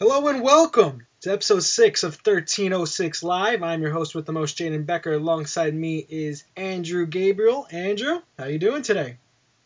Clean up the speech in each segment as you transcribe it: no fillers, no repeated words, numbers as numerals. Hello and welcome to episode 6 of 1306 Live. I'm your host with the most, Jaden Becker. Alongside me is Andrew Gabriel. Andrew, how you doing today?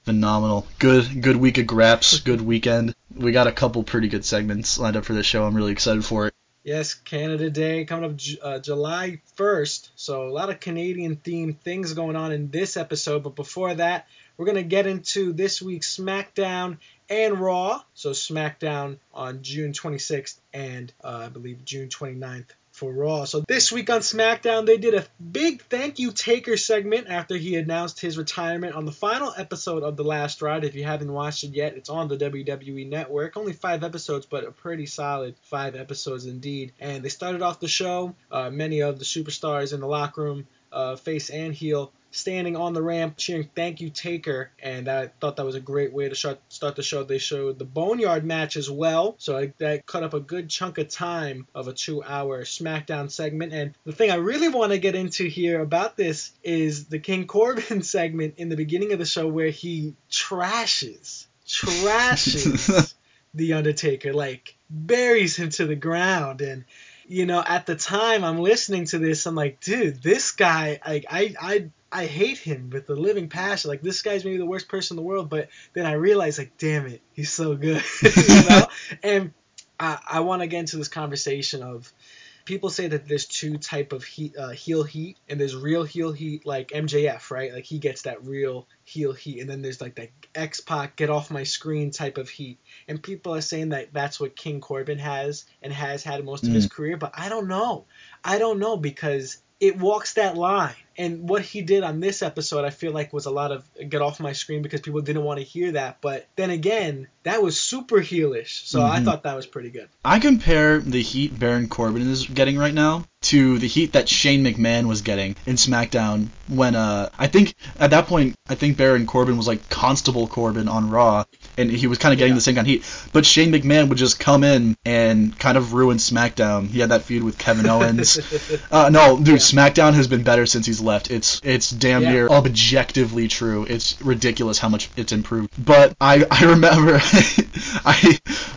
Phenomenal. Good week of graps. Good weekend. We got a couple pretty good segments lined up for this show. I'm really excited for it. Yes, Canada Day coming up July 1st. So a lot of Canadian-themed things going on in this episode. But before that, we're going to get into this week's SmackDown and Raw. So SmackDown on June 26th and I believe June 29th for Raw. So this week on SmackDown, they did a big thank you Taker segment after he announced his retirement on the final episode of The Last Ride. If you haven't watched it yet, it's on the WWE Network. Only 5 episodes, but a pretty solid 5 episodes indeed. And they started off the show, many of the superstars in the locker room, face and heel, standing on the ramp cheering thank you Taker, and I thought that was a great way to start the show. They showed the Boneyard match as well, so that cut up a good chunk of time of a 2-hour SmackDown segment. And the thing I really want to get into here about this is the King Corbin segment in the beginning of the show where he trashes the Undertaker, like buries him to the ground. And you know, at the time I'm listening to this, I'm like, dude, this guy, like, I hate him with a living passion. Like, this guy's maybe the worst person in the world. But then I realized, like, damn it, he's so good. You know? And I want to get into this conversation of people say that there's 2 type of heel heat, and there's real heel heat, like MJF, right? Like, he gets that real heel heat, and then there's like that X-Pac, get off my screen type of heat. And people are saying that that's what King Corbin has and has had most of his career, but I don't know, because it walks that line. And what he did on this episode, I feel like, was a lot of get off my screen because people didn't want to hear that. But then again, that was super heelish. So I thought that was pretty good. I compare the heat Baron Corbin is getting right now to the heat that Shane McMahon was getting in SmackDown when I think at that point, Baron Corbin was like Constable Corbin on Raw, and he was kind of getting the same kind of heat. But Shane McMahon would just come in and kind of ruin SmackDown. He had that feud with Kevin Owens. SmackDown has been better since he's left. It's damn near objectively true. It's ridiculous how much it's improved. But I remember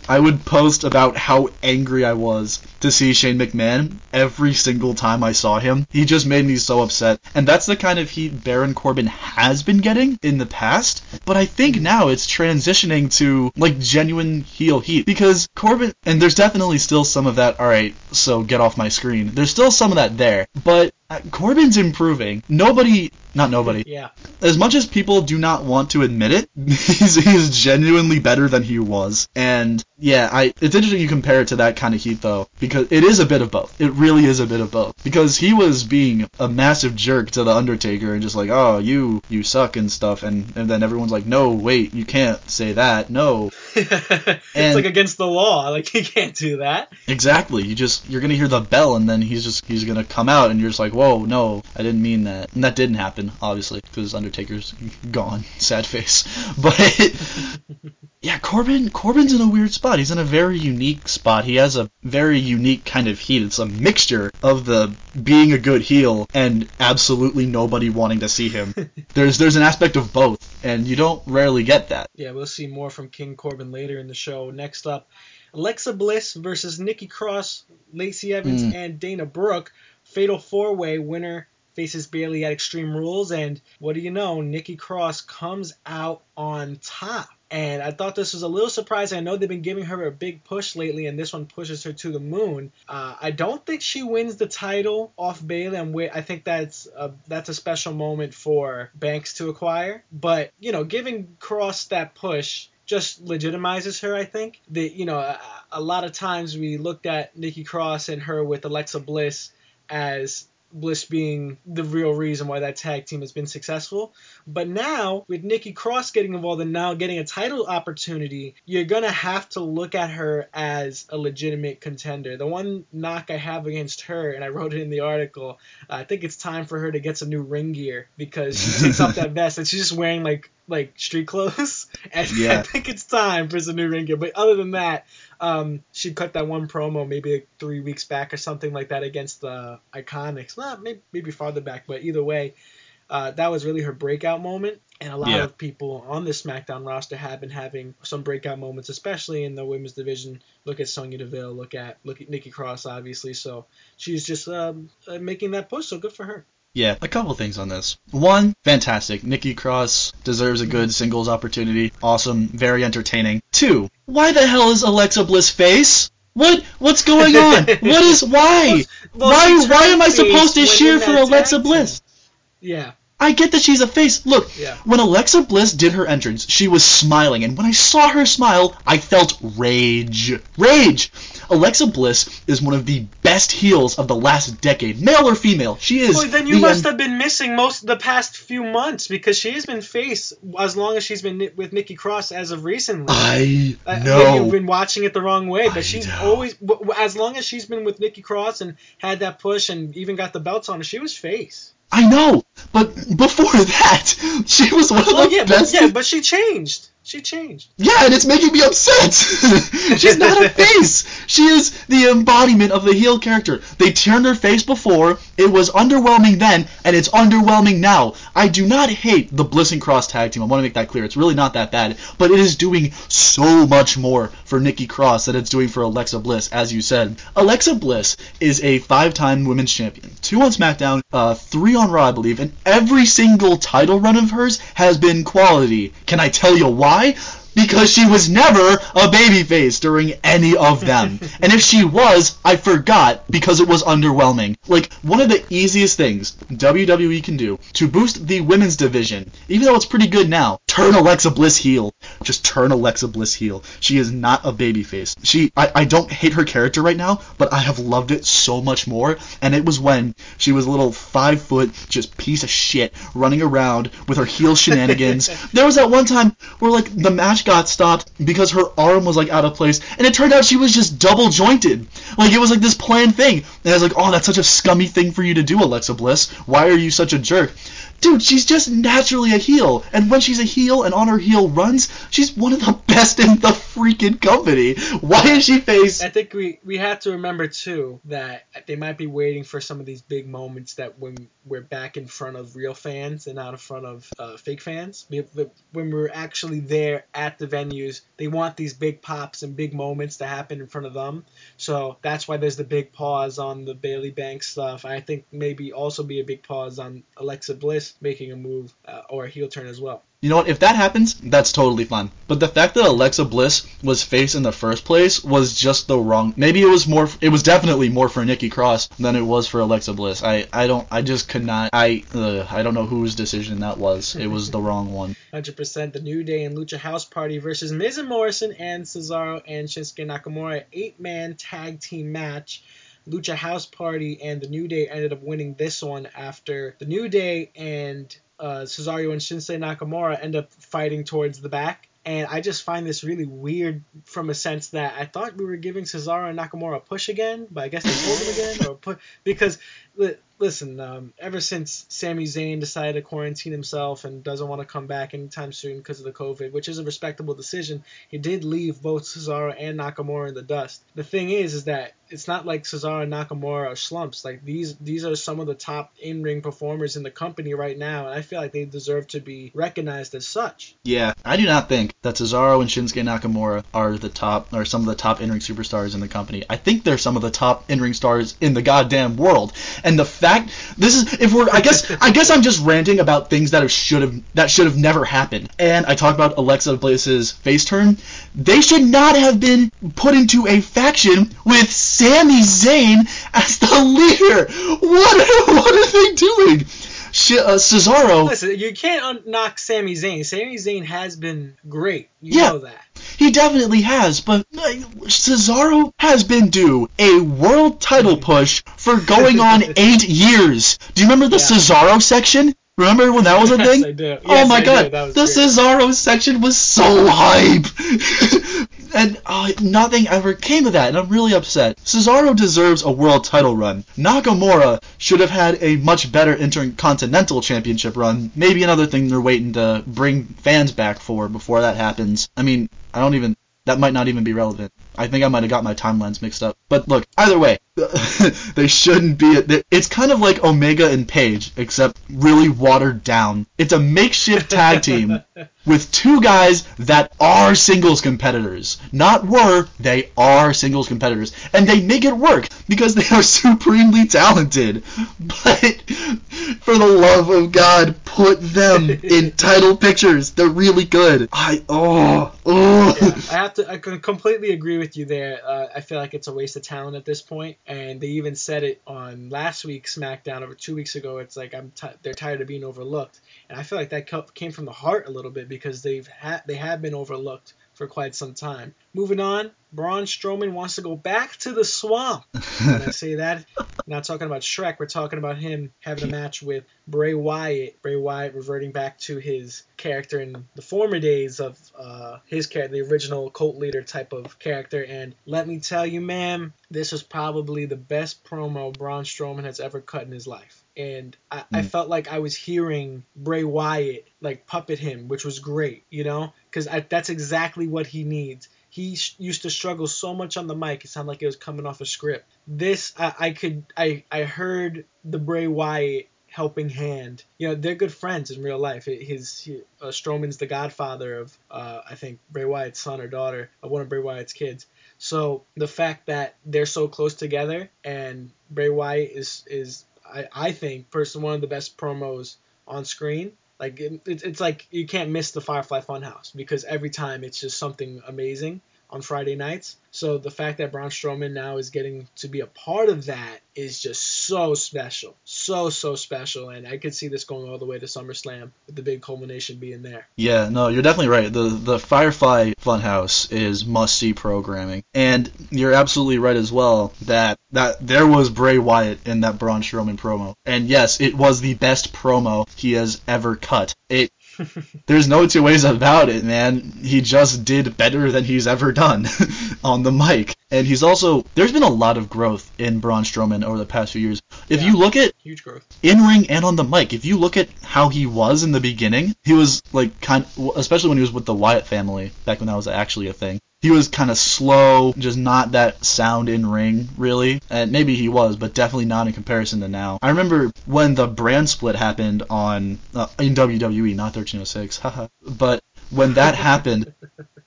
I would post about how angry I was to see Shane McMahon every single time I saw him. He just made me so upset. And that's the kind of heat Baron Corbin has been getting in the past, but I think now it's transitioning to like genuine heel heat, because Corbin, and there's definitely still some of that, alright, so get off my screen, there's still some of that there, but Corbin's improving. As much as people do not want to admit it, he's genuinely better than he was. And it's interesting you compare it to that kind of heat though, because it is a bit of both. It really is a bit of both, because he was being a massive jerk to the Undertaker and just like, oh, you suck and stuff, and then everyone's like, no, wait, you can't say that, no. It's like against the law, like you can't do that. Exactly. You're gonna hear the bell, and then he's gonna come out, and you're just like, whoa, no, I didn't mean that. And that didn't happen, obviously, because Undertaker's gone. Sad face. But yeah, Corbin's in a weird spot. He's in a very unique spot. He has a very unique kind of heat. It's a mixture of the being a good heel and absolutely nobody wanting to see him. There's an aspect of both, and you don't rarely get that. Yeah, we'll see more from King Corbin later in the show. Next up, Alexa Bliss versus Nikki Cross, Lacey Evans, and Dana Brooke. Fatal 4-way winner faces Bayley at Extreme Rules, and what do you know, Nikki Cross comes out on top. And I thought this was a little surprising. I know they've been giving her a big push lately, and this one pushes her to the moon. I don't think she wins the title off Bayley. I think that's a special moment for Banks to acquire. But, you know, giving Cross that push just legitimizes her, I think. A lot of times we looked at Nikki Cross and her with Alexa Bliss as Bliss being the real reason why that tag team has been successful. But now, with Nikki Cross getting involved and now getting a title opportunity, you're going to have to look at her as a legitimate contender. The one knock I have against her, and I wrote it in the article, I think it's time for her to get some new ring gear, because she takes off that vest and she's just wearing like street clothes. And I think it's time for some new ring gear. But other than that, she cut that one promo maybe like 3 weeks back or something like that against the Iconics. Well, maybe farther back, but either way, that was really her breakout moment. And a lot of people on the SmackDown roster have been having some breakout moments, especially in the women's division. Look at Sonya Deville. Look at Nikki Cross, obviously. So she's just making that push, so good for her. Yeah, a couple things on this. One, fantastic. Nikki Cross deserves a good singles opportunity. Awesome. Very entertaining. Two, why the hell is Alexa Bliss face? What's going on? Why? Why am I supposed to cheer for Alexa Bliss? Yeah. I get that she's a face. Look, when Alexa Bliss did her entrance, she was smiling. And when I saw her smile, I felt rage. Rage! Alexa Bliss is one of the best heels of the last decade, male or female. She is. Boy, then you must have been missing most of the past few months, because she has been face as long as she's been with Nikki Cross as of recently. I know. Maybe you've been watching it the wrong way, but she's always, as long as she's been with Nikki Cross and had that push and even got the belts on her, she was face. I know, but before that, she was one of the best. But, but she changed. Yeah, and it's making me upset. She's not a face. She is the embodiment of the heel character. They turned her face before. It was underwhelming then, and it's underwhelming now. I do not hate the Bliss and Cross tag team. I want to make that clear. It's really not that bad, but it is doing so much more for Nikki Cross than it's doing for Alexa Bliss, as you said. Alexa Bliss is a 5-time women's champion. 2 on SmackDown, 3 on Raw, I believe, and every single title run of hers has been quality. Can I tell you why? Because she was never a babyface during any of them. And if she was, I forgot because it was underwhelming. Like, one of the easiest things WWE can do to boost the women's division, even though it's pretty good now, turn Alexa Bliss heel. Just turn Alexa Bliss heel. She is not a babyface. I don't hate her character right now, but I have loved it so much more. And it was when she was a little 5-foot, just piece of shit, running around with her heel shenanigans. There was that one time where, like, the match got stopped because her arm was, like, out of place, and it turned out she was just double jointed. Like, it was, like, this planned thing. And I was like, oh, that's such a scummy thing for you to do, Alexa Bliss. Why are you such a jerk? Dude, she's just naturally a heel. And when she's a heel and on her heel runs, she's one of the best in the freaking company. Why is she face? I think we have to remember, too, that they might be waiting for some of these big moments that when we're back in front of real fans and not in front of fake fans. When we're actually there at the venues, they want these big pops and big moments to happen in front of them. So that's why there's the big pause on the Bayley Banks stuff. I think maybe also be a big pause on Alexa Bliss making a move or a heel turn as well. You know what? If that happens, that's totally fine. But the fact that Alexa Bliss was face in the first place was just the wrong. Maybe it was more. It was definitely more for Nikki Cross than it was for Alexa Bliss. I don't know whose decision that was. It was the wrong one. 100%. The New Day and Lucha House Party versus Miz and Morrison and Cesaro and Shinsuke Nakamura 8-man tag team match. Lucha House Party and the New Day ended up winning this one after the New Day and Cesaro and Shinsuke Nakamura end up fighting towards the back. And I just find this really weird from a sense that I thought we were giving Cesaro and Nakamura a push again, but I guess they pulled him again. Because, listen, ever since Sami Zayn decided to quarantine himself and doesn't want to come back anytime soon because of the COVID, which is a respectable decision, he did leave both Cesaro and Nakamura in the dust. The thing is that it's not like Cesaro and Nakamura are slumps. Like, these are some of the top in-ring performers in the company right now, and I feel like they deserve to be recognized as such. Yeah, I do not think that Cesaro and Shinsuke Nakamura are some of the top in-ring superstars in the company. I think they're some of the top in-ring stars in the goddamn world. And the fact I guess I'm just ranting about things that should have never happened. And I talk about Alexa Bliss's face turn. They should not have been put into a faction with Sami Zayn as the leader. What are they doing? Cesaro. Listen, you can't knock Sami Zayn. Sami Zayn has been great. You know that. He definitely has, but Cesaro has been due a world title push for going on 8 years. Do you remember the Cesaro section? Remember when that was a thing? Yes, I do. Yes, oh my God, the Cesaro section was so hype. And nothing ever came of that, and I'm really upset. Cesaro deserves a world title run. Nakamura should have had a much better Intercontinental Championship run. Maybe another thing they're waiting to bring fans back for before that happens. I mean, I don't even... That might not even be relevant. I think I might have got my timelines mixed up. But look, either way, they shouldn't be... It's kind of like Omega and Page, except really watered down. It's a makeshift tag team with two guys that are singles competitors. Not were, they are singles competitors. And they make it work because they are supremely talented. But for the love of God, put them in title pictures. They're really good. I completely agree with you there. I feel like it's a waste of talent at this point, and they even said it on last week's SmackDown over 2 weeks ago. It's like they're tired of being overlooked, and I feel like that came from the heart a little bit because they have been overlooked for quite some time. Moving on, Braun Strowman wants to go back to the swamp. When I say that, I'm not talking about Shrek. We're talking about him having a match with Bray Wyatt. Bray Wyatt reverting back to his character in the former days of his character, the original cult leader type of character. And let me tell you, ma'am, this was probably the best promo Braun Strowman has ever cut in his life. And I felt like I was hearing Bray Wyatt like puppet him, which was great, you know, because that's exactly what he needs. He used to struggle so much on the mic. It sounded like it was coming off a script. This, I heard the Bray Wyatt helping hand. You know, they're good friends in real life. Strowman's the godfather of, I think, Bray Wyatt's son or daughter, one of Bray Wyatt's kids. So the fact that they're so close together, and Bray Wyatt is I think, one of the best promos on screen. Like it's like you can't miss the Firefly Funhouse because every time it's just something amazing on Friday nights. So the fact that Braun Strowman now is getting to be a part of that is just so special. So special. And I could see this going all the way to SummerSlam with the big culmination being there. Yeah, no, you're definitely right. The Firefly Funhouse is must-see programming. And you're absolutely right as well that there was Bray Wyatt in that Braun Strowman promo. And yes, it was the best promo he has ever cut. There's no two ways about it, man. He just did better than he's ever done on the mic. And he's also... There's been a lot of growth in Braun Strowman over the past few years. If you look at... Huge growth. In-ring and on the mic. If you look at how he was in the beginning, he was, like, kind of... Especially when he was with the Wyatt family, back when that was actually a thing. He was kind of slow, just not that sound in ring, really. And maybe he was, but definitely not in comparison to now. I remember when the brand split happened in WWE, not 1306, haha. But when that happened...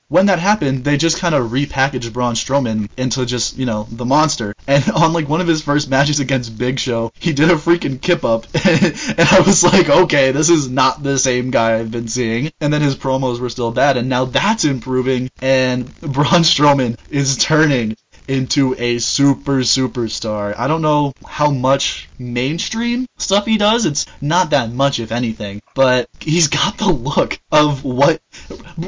When that happened, they just kind of repackaged Braun Strowman into just, you know, the monster. And on, like, one of his first matches against Big Show, he did a freaking kip-up. And I was like, okay, this is not the same guy I've been seeing. And then his promos were still bad, and now that's improving. And Braun Strowman is turning into a superstar. I don't know how much mainstream stuff he does. It's not that much, if anything, but he's got the look of what...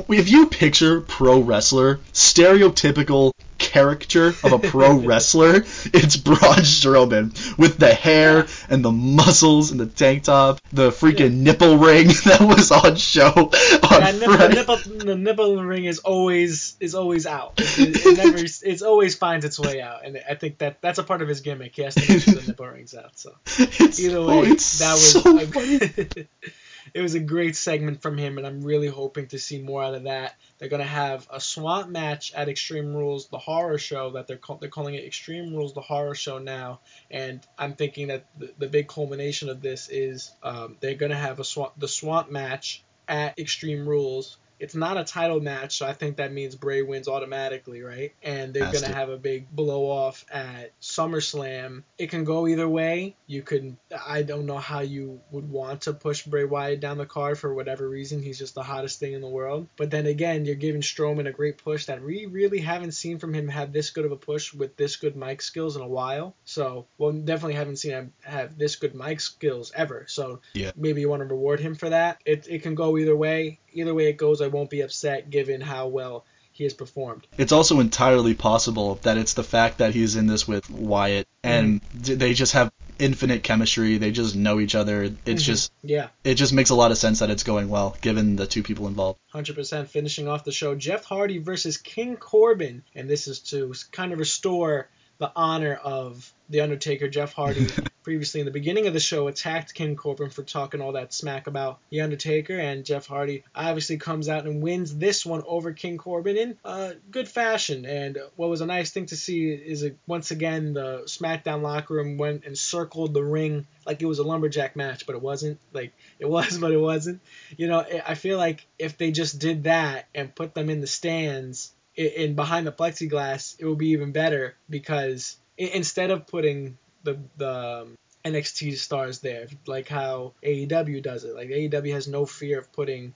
If you picture pro wrestler, stereotypical caricature of a pro wrestler, it's Braun Strowman with the hair and the muscles and the tank top, the freaking nipple ring that was on show on Friday. The nipple ring is always out. It always finds its way out, and I think that's a part of his gimmick. He has to make sure the nipple ring's out. So either way, that was so funny. It was a great segment from him, and I'm really hoping to see more out of that. They're going to have a swamp match at Extreme Rules, the horror show that they're calling it Extreme Rules, the horror show now. And I'm thinking that the big culmination of this is they're going to have the swamp match at Extreme Rules. It's not a title match, so I think that means Bray wins automatically, right? And they're going to have a big blow-off at SummerSlam. It can go either way. I don't know how you would want to push Bray Wyatt down the card for whatever reason. He's just the hottest thing in the world. But then again, you're giving Strowman a great push that we really haven't seen from him have this good of a push with this good mic skills in a while. So, well, definitely haven't seen him have this good mic skills ever. So, Maybe you want to reward him for that. It can go either way. Either way it goes, I won't be upset given how well he has performed. It's also entirely possible that it's the fact that he's in this with Wyatt, and they just have infinite chemistry. They just know each other. It's It just makes a lot of sense that it's going well, given the two people involved. 100%. Finishing off the show, Jeff Hardy versus King Corbin, and this is to kind of restore the honor of The Undertaker, Jeff Hardy, previously in the beginning of the show, attacked King Corbin for talking all that smack about The Undertaker, and Jeff Hardy obviously comes out and wins this one over King Corbin in good fashion. And what was a nice thing to see is, once again, the SmackDown locker room went and circled the ring like it was a lumberjack match, but it wasn't. Like, it was, but it wasn't. You know, I feel like if they just did that and put them in the stands and behind the plexiglass, it would be even better, because instead of putting the NXT stars there, like how AEW does it. Like, AEW has no fear of putting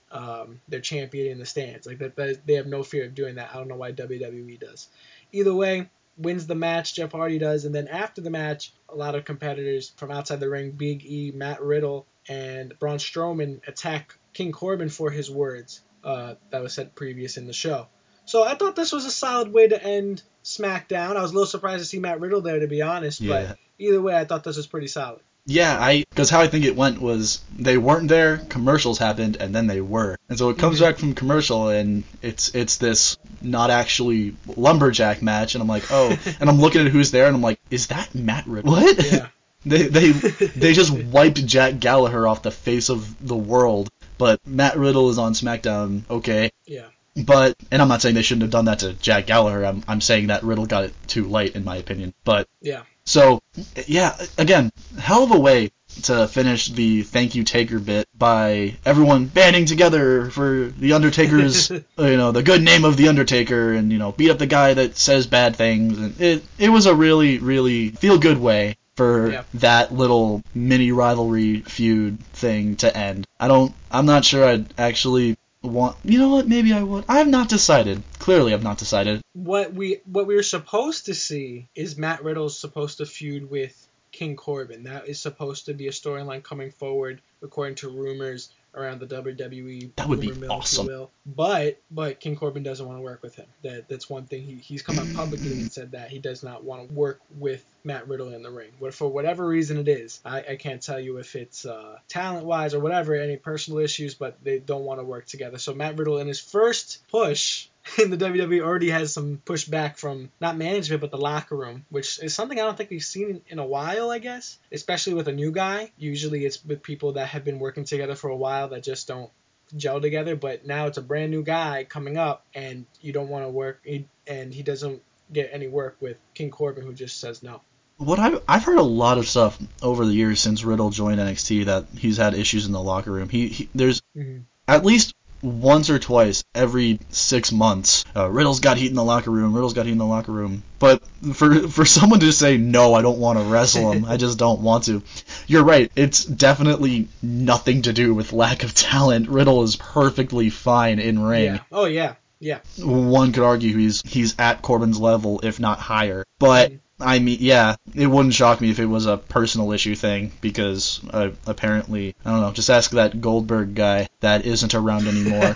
their champion in the stands. Like, they have no fear of doing that. I don't know why WWE does. Either way, wins the match, Jeff Hardy does. And then after the match, a lot of competitors from outside the ring, Big E, Matt Riddle, and Braun Strowman attack King Corbin for his words that was said previous in the show. So I thought this was a solid way to end SmackDown. I was a little surprised to see Matt Riddle there, to be honest, but either way, I thought this was pretty solid. Yeah, because how I think it went was they weren't there, commercials happened, and then they were. And so it comes back from commercial, and it's this not actually lumberjack match, and I'm like, oh. And I'm looking at who's there, and I'm like, is that Matt Riddle? What? Yeah. they just wiped Jack Gallagher off the face of the world, but Matt Riddle is on SmackDown, okay. Yeah. But, and I'm not saying they shouldn't have done that to Jack Gallagher, I'm saying that Riddle got it too light, in my opinion. But, yeah. So, yeah, again, hell of a way to finish the thank you Taker bit by everyone banding together for the Undertaker's, the good name of the Undertaker, and, beat up the guy that says bad things. And it was a really, really feel-good way for that little mini rivalry feud thing to end. I'm not sure I'd actually you know what? Maybe I would. I've not decided. Clearly, I've not decided. What we were supposed to see is Matt Riddle's supposed to feud with King Corbin. That is supposed to be a storyline coming forward, according to rumors around the WWE. That would be awesome. But King Corbin doesn't want to work with him. That's one thing. He's come out publicly and said that he does not want to work with Matt Riddle in the ring. But for whatever reason it is, I can't tell you if it's talent-wise or whatever, any personal issues, but they don't want to work together. So Matt Riddle, in his first push in the WWE, already has some pushback from not management but the locker room, which is something I don't think we've seen in a while, I guess, especially with a new guy. Usually it's with people that have been working together for a while that just don't gel together, but now it's a brand new guy coming up, and you don't want to work, and he doesn't get any work with King Corbin, who just says no. What I've heard a lot of stuff over the years since Riddle joined NXT that he's had issues in the locker room. He there's at least once or twice every 6 months, Riddle's got heat in the locker room, But for someone to say, no, I don't want to wrestle him, I just don't want to, you're right. It's definitely nothing to do with lack of talent. Riddle is perfectly fine in ring. Yeah. Oh, yeah. Yeah. One could argue he's at Corbin's level, if not higher. But I mean, yeah, it wouldn't shock me if it was a personal issue thing, because apparently, I don't know, just ask that Goldberg guy that isn't around anymore.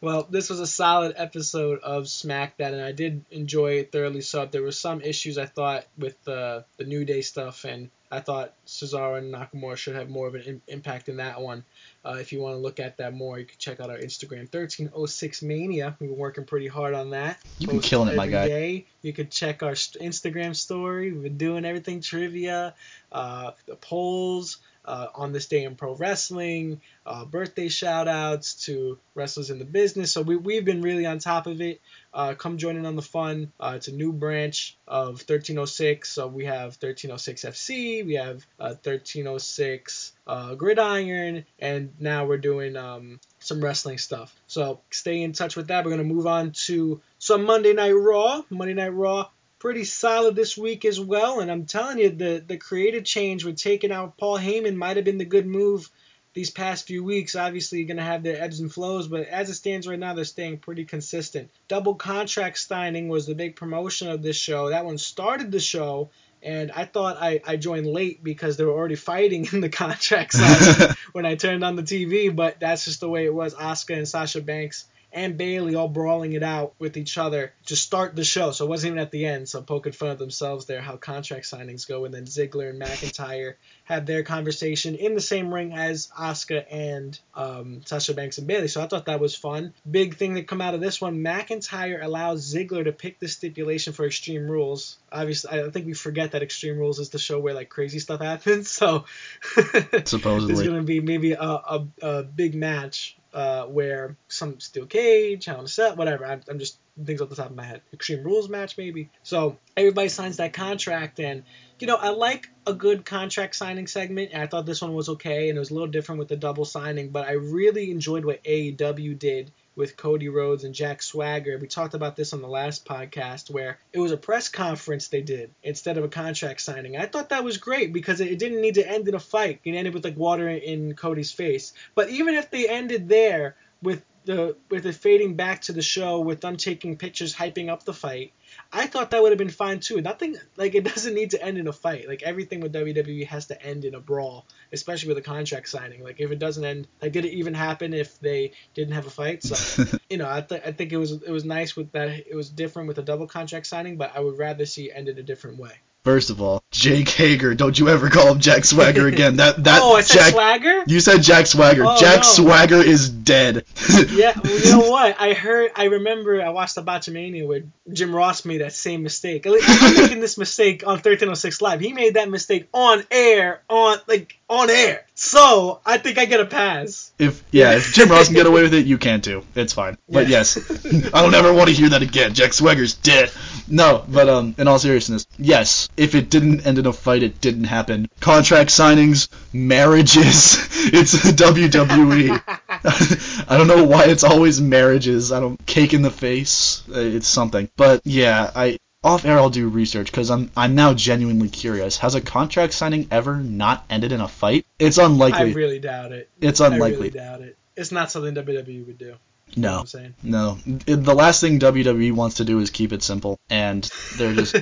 Well, this was a solid episode of SmackDown, and I did enjoy it thoroughly. So there were some issues, I thought, with the New Day stuff, and I thought Cesaro and Nakamura should have more of an impact in that one. If you want to look at that more, you can check out our Instagram, 1306mania. We've been working pretty hard on that. You've been killing it, my guy. Day. You can check our Instagram story. We've been doing everything, trivia, the polls, on this day in pro wrestling, birthday shout-outs to wrestlers in the business. So we've been really on top of it. Come join in on the fun. It's a new branch of 1306. So we have 1306 FC, we have 1306 Gridiron, and now we're doing some wrestling stuff. So stay in touch with that. We're going to move on to some Monday Night Raw. Monday Night Raw, pretty solid this week as well. And I'm telling you, the creative change with taking out Paul Heyman might have been the good move these past few weeks. Obviously, you're going to have their ebbs and flows, but as it stands right now, they're staying pretty consistent. Double contract signing was the big promotion of this show. That one started the show, and I thought I joined late because they were already fighting in the contract signing when I turned on the TV, but that's just the way it was. Asuka and Sasha Banks and Bayley all brawling it out with each other to start the show. So it wasn't even at the end. So poking fun of themselves there, how contract signings go. And then Ziggler and McIntyre had their conversation in the same ring as Asuka and Sasha Banks and Bayley. So I thought that was fun. Big thing that come out of this one, McIntyre allows Ziggler to pick the stipulation for Extreme Rules. Obviously, I think we forget that Extreme Rules is the show where like crazy stuff happens. So supposedly there's going to be maybe a big match. Where some steel cage, on a set, whatever. I'm just things off the top of my head. Extreme Rules match, maybe. So everybody signs that contract, and you know, I like a good contract signing segment, and I thought this one was okay, and it was a little different with the double signing, but I really enjoyed what AEW did with Cody Rhodes and Jack Swagger. We talked about this on the last podcast where it was a press conference they did instead of a contract signing. I thought that was great because it didn't need to end in a fight. It ended with like water in Cody's face. But even if they ended there with it fading back to the show with them taking pictures, hyping up the fight, I thought that would have been fine too. Nothing, like, it doesn't need to end in a fight. Like, everything with WWE has to end in a brawl, especially with a contract signing. Like, if it doesn't end, like, did it even happen if they didn't have a fight? So, you know, I think it was nice with that. It was different with a double contract signing, but I would rather see it ended a different way. First of all, Jake Hager, don't you ever call him Jack Swagger again. Oh, I said Jack, Swagger? You said Jack Swagger. Oh, Jack Swagger is dead. Yeah, well, you know what? I remember I watched the Botchamania where Jim Ross made that same mistake. I'm making this mistake on 1306 Live. He made that mistake on air. So I think I get a pass. If Jim Ross can get away with it, you can too. It's fine. But yes, I don't ever want to hear that again. Jack Swagger's dead. No, but in all seriousness, yes. If it didn't end in a fight, it didn't happen. Contract signings, marriages. It's WWE. I don't know why it's always marriages. Cake in the face. It's something. But yeah, off air, I'll do research because I'm now genuinely curious. Has a contract signing ever not ended in a fight? It's unlikely. I really doubt it. It's unlikely. I really doubt it. It's not something WWE would do. No. You know what I'm saying? No. The last thing WWE wants to do is keep it simple, and they're just.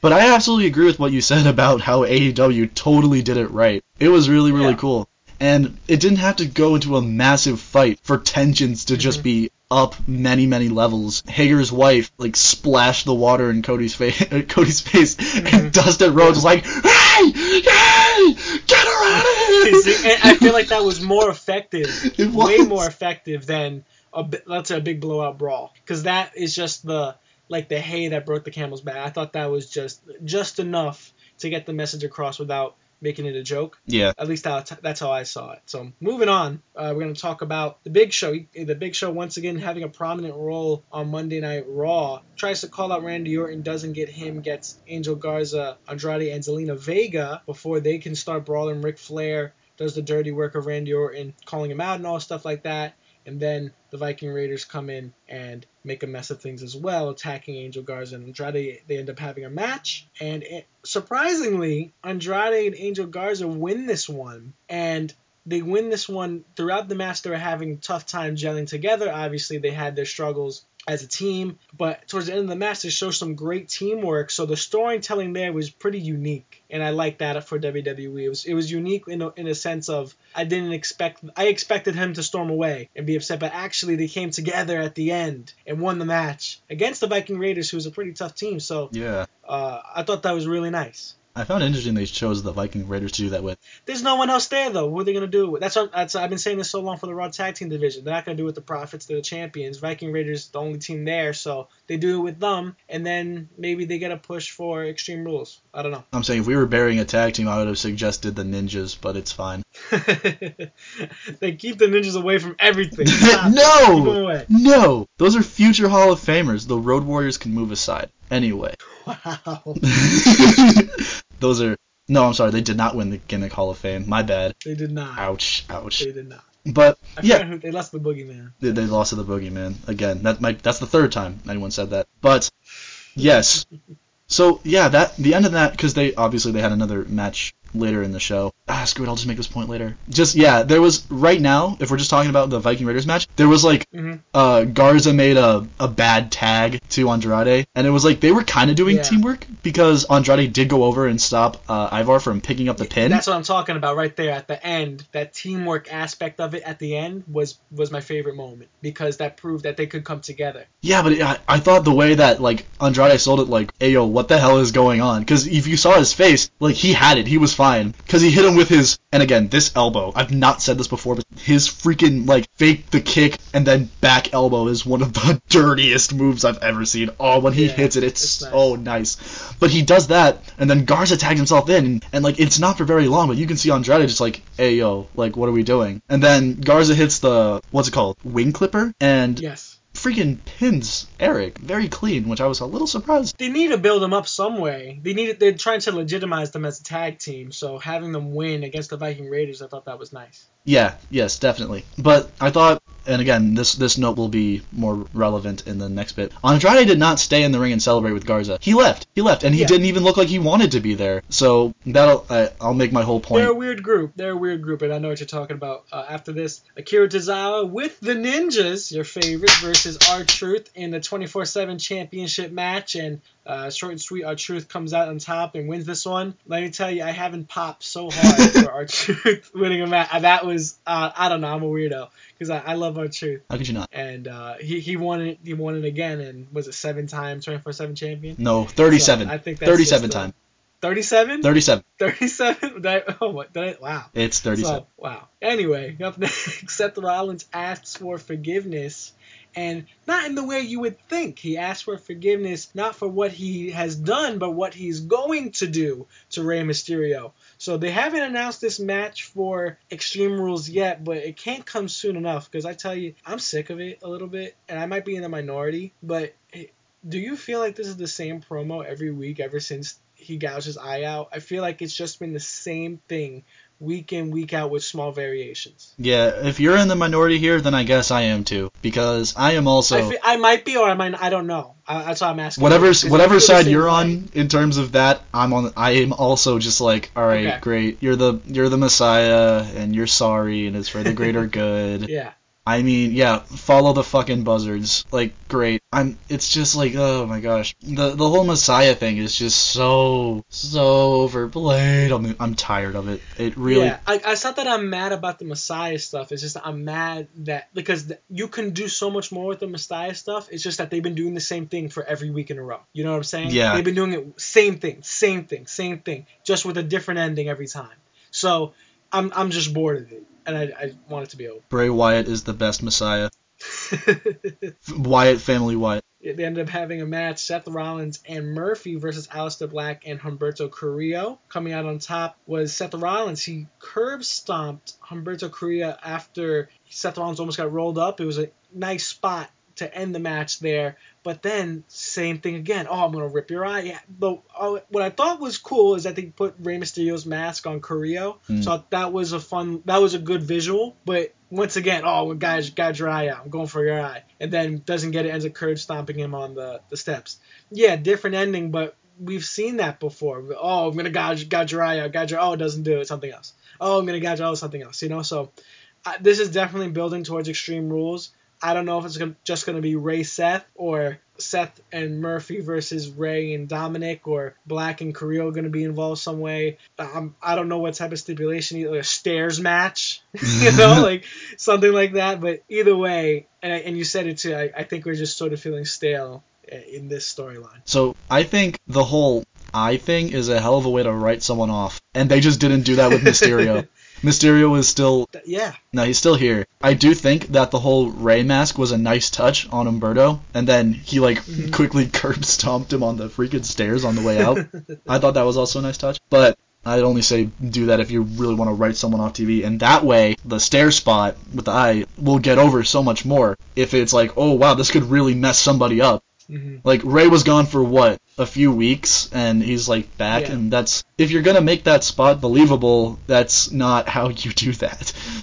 But I absolutely agree with what you said about how AEW totally did it right. It was really, really cool, and it didn't have to go into a massive fight for tensions to just be up many, many levels. Hager's wife, like, splashed the water in Cody's face and Dustin Rhodes was like, hey, get her out of here! See, and I feel like that was more effective. It was. Way more effective than, let's say, a big blowout brawl. Because that is just the hay that broke the camel's back. I thought that was just enough to get the message across without making it a joke. Yeah. At least that's how I saw it. So moving on, we're going to talk about the Big Show. The Big Show, once again, having a prominent role on Monday Night Raw. Tries to call out Randy Orton, doesn't get him, gets Angel Garza, Andrade, and Zelina Vega before they can start brawling. Ric Flair does the dirty work of Randy Orton, calling him out and all stuff like that. And then the Viking Raiders come in and make a mess of things as well, attacking Angel Garza and Andrade. They end up having a match. And surprisingly, Andrade and Angel Garza win this one. And they win this one throughout the match. They were having a tough time gelling together. Obviously, they had their struggles as a team. But towards the end of the match, they show some great teamwork. So the storytelling there was pretty unique. And I like that for WWE. It was unique in a sense of I expected him to storm away and be upset. But actually, they came together at the end and won the match against the Viking Raiders, who was a pretty tough team. So yeah, I thought that was really nice. I found it interesting they chose the Viking Raiders to do that with. There's no one else there, though. Who are they going to do it with? That's I've been saying this so long for the Raw Tag Team Division. They're not going to do it with the Profits. They're the champions. Viking Raiders, the only team there, so they do it with them, and then maybe they get a push for Extreme Rules. I don't know. I'm saying if we were burying a tag team, I would have suggested the Ninjas, but it's fine. They keep the Ninjas away from everything. No! Those are future Hall of Famers. The Road Warriors can move aside. Anyway. Wow. No, I'm sorry. They did not win the Gimmick Hall of Fame. My bad. They did not. Ouch. They did not. But yeah, they lost to the Boogeyman. They lost to the Boogeyman again. That's the third time anyone said that. But yes. So yeah, the end of that, because they obviously had another match later in the show. Screw it, I'll just make this point later. Just, yeah, there was, right now, if we're just talking about the Viking Raiders match, there was, like, Garza made a bad tag to Andrade, and it was, like, they were kind of doing teamwork, because Andrade did go over and stop Ivar from picking up the pin. That's what I'm talking about right there at the end. That teamwork aspect of it at the end was my favorite moment, because that proved that they could come together. Yeah, but I thought the way that, like, Andrade sold it, like, hey, yo, what the hell is going on? Because if you saw his face, like, he had it. He was fine. Because he hit him with his, and again, this elbow. I've not said this before, but his freaking, like, fake the kick and then back elbow is one of the dirtiest moves I've ever seen. Oh, when he hits it, it's so nice. But he does that, and then Garza tags himself in, and, like, it's not for very long, but you can see Andrade just like, hey, yo, like, what are we doing? And then Garza hits the, what's it called? Wing clipper? And freaking pins Eric very clean, which I was a little surprised. They need to build him up some way. They're trying to legitimize them as a tag team, so having them win against the Viking Raiders, I thought that was nice. Yeah, yes, definitely. But I thought, and again, this note will be more relevant in the next bit. Andrade did not stay in the ring and celebrate with Garza. He left, and he didn't even look like he wanted to be there. So I'll make my whole point. They're a weird group, and I know what you're talking about. After this, Akira Tozawa with the Ninjas, your favorite, versus R-Truth in the 24/7 championship match, and short and sweet, R-Truth comes out on top and wins this one. Let me tell you, I haven't popped so hard for R-Truth winning a match. That was, I don't know, I'm a weirdo, because I love R-Truth. How could you not? And he won it again, and was it 7-time 24/7 champion? No, 37. So I think that's 37-time. 37? 37. 37? Oh, what? Wow. It's 37. So, wow. Anyway, up next, Seth Rollins asks for forgiveness. And not in the way you would think. He asked for forgiveness, not for what he has done, but what he's going to do to Rey Mysterio. So they haven't announced this match for Extreme Rules yet, but it can't come soon enough. Because I tell you, I'm sick of it a little bit, and I might be in the minority. But do you feel like this is the same promo every week ever since he gouged his eye out? I feel like it's just been the same thing week in, week out, with small variations. Yeah, if you're in the minority here, then I guess I am too, because I am also... I might be, or I might... I don't know. That's why I'm asking. Whatever side you're on in terms of that, I am also just like, all right, great. You're the Messiah, and you're sorry, and it's for the greater good. Yeah. I mean, yeah, follow the fucking buzzards. Like, great. It's just like, oh my gosh. The whole Messiah thing is just so overplayed. I'm tired of it. It really... Yeah, it's not that I'm mad about the Messiah stuff. It's just that I'm mad that... Because you can do so much more with the Messiah stuff. It's just that they've been doing the same thing for every week in a row. You know what I'm saying? Yeah. They've been doing it same thing. Just with a different ending every time. So, I'm just bored of it. And I want it to be over. Bray Wyatt is the best Messiah. Wyatt family Wyatt. They ended up having a match, Seth Rollins and Murphy versus Aleister Black and Humberto Carrillo. Coming out on top was Seth Rollins. He curb stomped Humberto Carrillo after Seth Rollins almost got rolled up. It was a nice spot to end the match there. But then, same thing again. Oh, I'm going to rip your eye. Yeah. But what I thought was cool is that they put Rey Mysterio's mask on Carrillo. So that was a good visual. But once again, oh, guys, got your eye out. I'm going for your eye. And then doesn't get it, ends up curb stomping him on the steps. Yeah, different ending, but we've seen that before. Oh, I'm going to gouge your eye out. It doesn't do it. Something else. Oh, I'm going to gouge out something else. You know, so this is definitely building towards Extreme Rules. I don't know if it's just going to be Rey Seth, or Seth and Murphy versus Rey and Dominic, or Black and Carrillo going to be involved some way. I don't know what type of stipulation, like a stairs match, you know, like something like that. But either way, and you said it too, I think we're just sort of feeling stale in this storyline. So I think the whole eye thing is a hell of a way to write someone off. And they just didn't do that with Mysterio. Mysterio is still... Yeah. No, he's still here. I do think that the whole Rey mask was a nice touch on Humberto, and then he, like, quickly curb-stomped him on the freaking stairs on the way out. I thought that was also a nice touch. But I'd only say do that if you really want to write someone off TV, and that way, the stair spot with the eye will get over so much more if it's like, oh, wow, this could really mess somebody up. Mm-hmm. Like, Rey was gone for, what, a few weeks, and he's, like, back, and that's... If you're going to make that spot believable, that's not how you do that.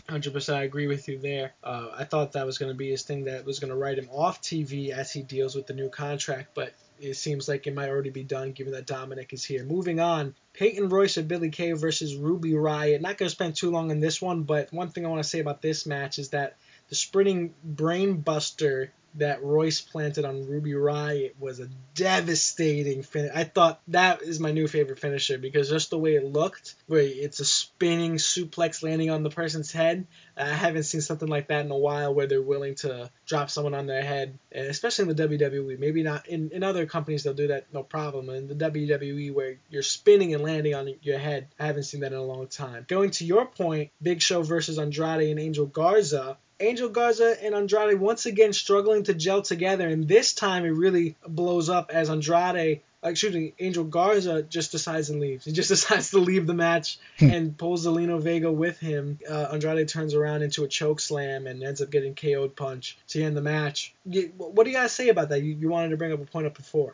100% I agree with you there. I thought that was going to be his thing that was going to write him off TV as he deals with the new contract, but it seems like it might already be done, given that Dominic is here. Moving on, Peyton Royce and Billie Kay versus Ruby Riott. Not going to spend too long on this one, but one thing I want to say about this match is that the sprinting brain buster that Royce planted on Ruby Riott was a devastating finish. I thought that is my new favorite finisher, because just the way it looked, where it's a spinning suplex landing on the person's head. I haven't seen something like that in a while, where they're willing to drop someone on their head, and especially in the WWE. Maybe not in other companies, they'll do that no problem. In the WWE, where you're spinning and landing on your head, I haven't seen that in a long time. Going to your point, Big Show versus Andrade and Angel Garza. Angel Garza and Andrade once again struggling to gel together, and this time it really blows up as Angel Garza just decides and leaves. He just decides to leave the match and pulls Zelino Vega with him. Andrade turns around into a choke slam and ends up getting KO'd punch to end the match. What do you guys say about that? You wanted to bring up a point up before.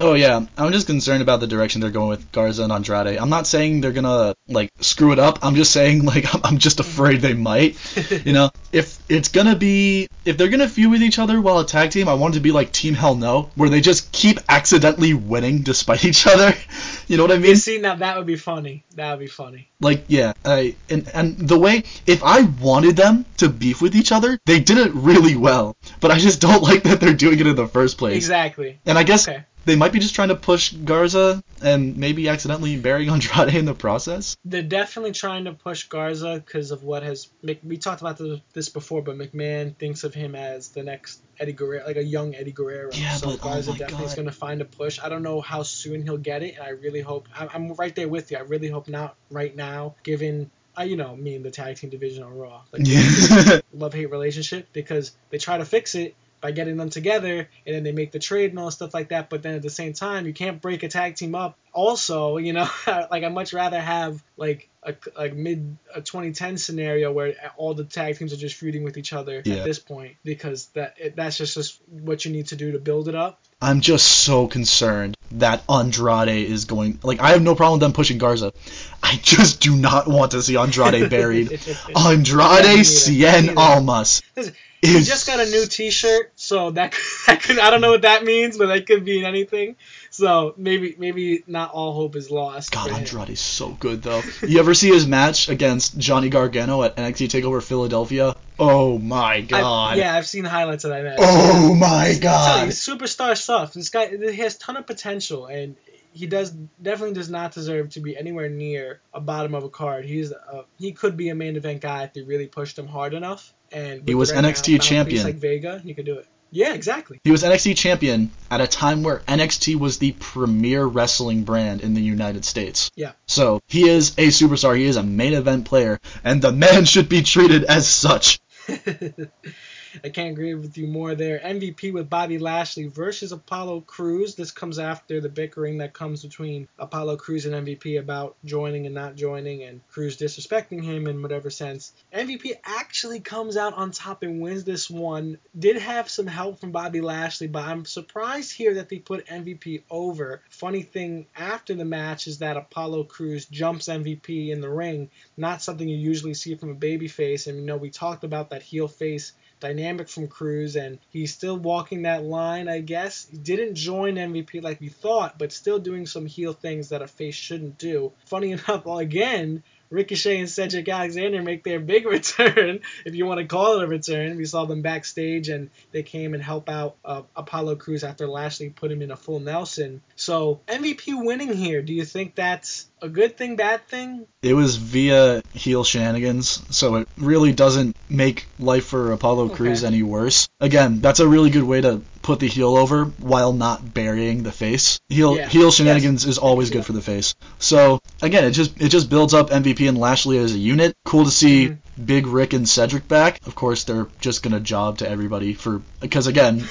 Oh, yeah. I'm just concerned about the direction they're going with Garza and Andrade. I'm not saying they're going to, screw it up. I'm just saying, I'm just afraid they might. You know, if they're going to feud with each other while a tag team, I want it to be like Team Hell No, where they just keep accidentally winning despite each other. You know what I mean? See, now that would be funny. That would be funny. Yeah. And the way, if I wanted them to beef with each other, they did it really well. But I just don't like that they're doing it in the first place. Exactly. And I guess... Okay. They might be just trying to push Garza and maybe accidentally burying Andrade in the process. They're definitely trying to push Garza because of what has... We talked about this before, but McMahon thinks of him as the next Eddie Guerrero, like a young Eddie Guerrero. Yeah, so Garza definitely is going to find a push. I don't know how soon he'll get it, and I really hope... I'm right there with you. I really hope not right now, given... me and the tag team division on Raw. Love-hate relationship, because they try to fix it by getting them together, and then they make the trade and all stuff like that. But then at the same time, you can't break a tag team up. Also, I'd much rather have a 2010 scenario where all the tag teams are just feuding with each other at this point, because that's just what you need to do to build it up. I'm just so concerned that Andrade is going... I have no problem with them pushing Garza. I just do not want to see Andrade buried. Andrade Cien Almas. He just got a new T-shirt, so that could, I don't know what that means, but that could mean anything. So maybe not all hope is lost. God, Andrade's so good, though. You ever see his match against Johnny Gargano at NXT TakeOver Philadelphia? Oh, my God. I've seen highlights of that match. Oh, my God. I'm telling you, superstar stuff. This guy, he has a ton of potential, and he definitely does not deserve to be anywhere near a bottom of a card. He could be a main event guy if they really pushed him hard enough. And he was NXT champion. Vega, he could do it. Yeah, exactly. He was NXT champion at a time where NXT was the premier wrestling brand in the United States. Yeah. So he is a superstar. He is a main event player, and the man should be treated as such. I can't agree with you more there. MVP with Bobby Lashley versus Apollo Crews. This comes after the bickering that comes between Apollo Crews and MVP about joining and not joining, and Crews disrespecting him in whatever sense. MVP actually comes out on top and wins this one. Did have some help from Bobby Lashley, but I'm surprised here that they put MVP over. Funny thing after the match is that Apollo Crews jumps MVP in the ring. Not something you usually see from a babyface. And we talked about that heel face dynamic from Crews, and he's still walking that line, I guess. He didn't join MVP like we thought, but still doing some heel things that a face shouldn't do. Funny enough, again, Ricochet and Cedric Alexander make their big return, if you want to call it a return. We saw them backstage, and they came and help out Apollo Crews after Lashley put him in a full Nelson. So MVP winning here, do you think that's a good thing, bad thing? It was via heel shenanigans, so it really doesn't make life for Apollo Crews any worse. Again, that's a really good way to put the heel over while not burying the face. Heel shenanigans is always good for the face. So again, it just builds up MVP and Lashley as a unit. Cool to see Big Rick and Cedric back. Of course, they're just gonna job to everybody because again,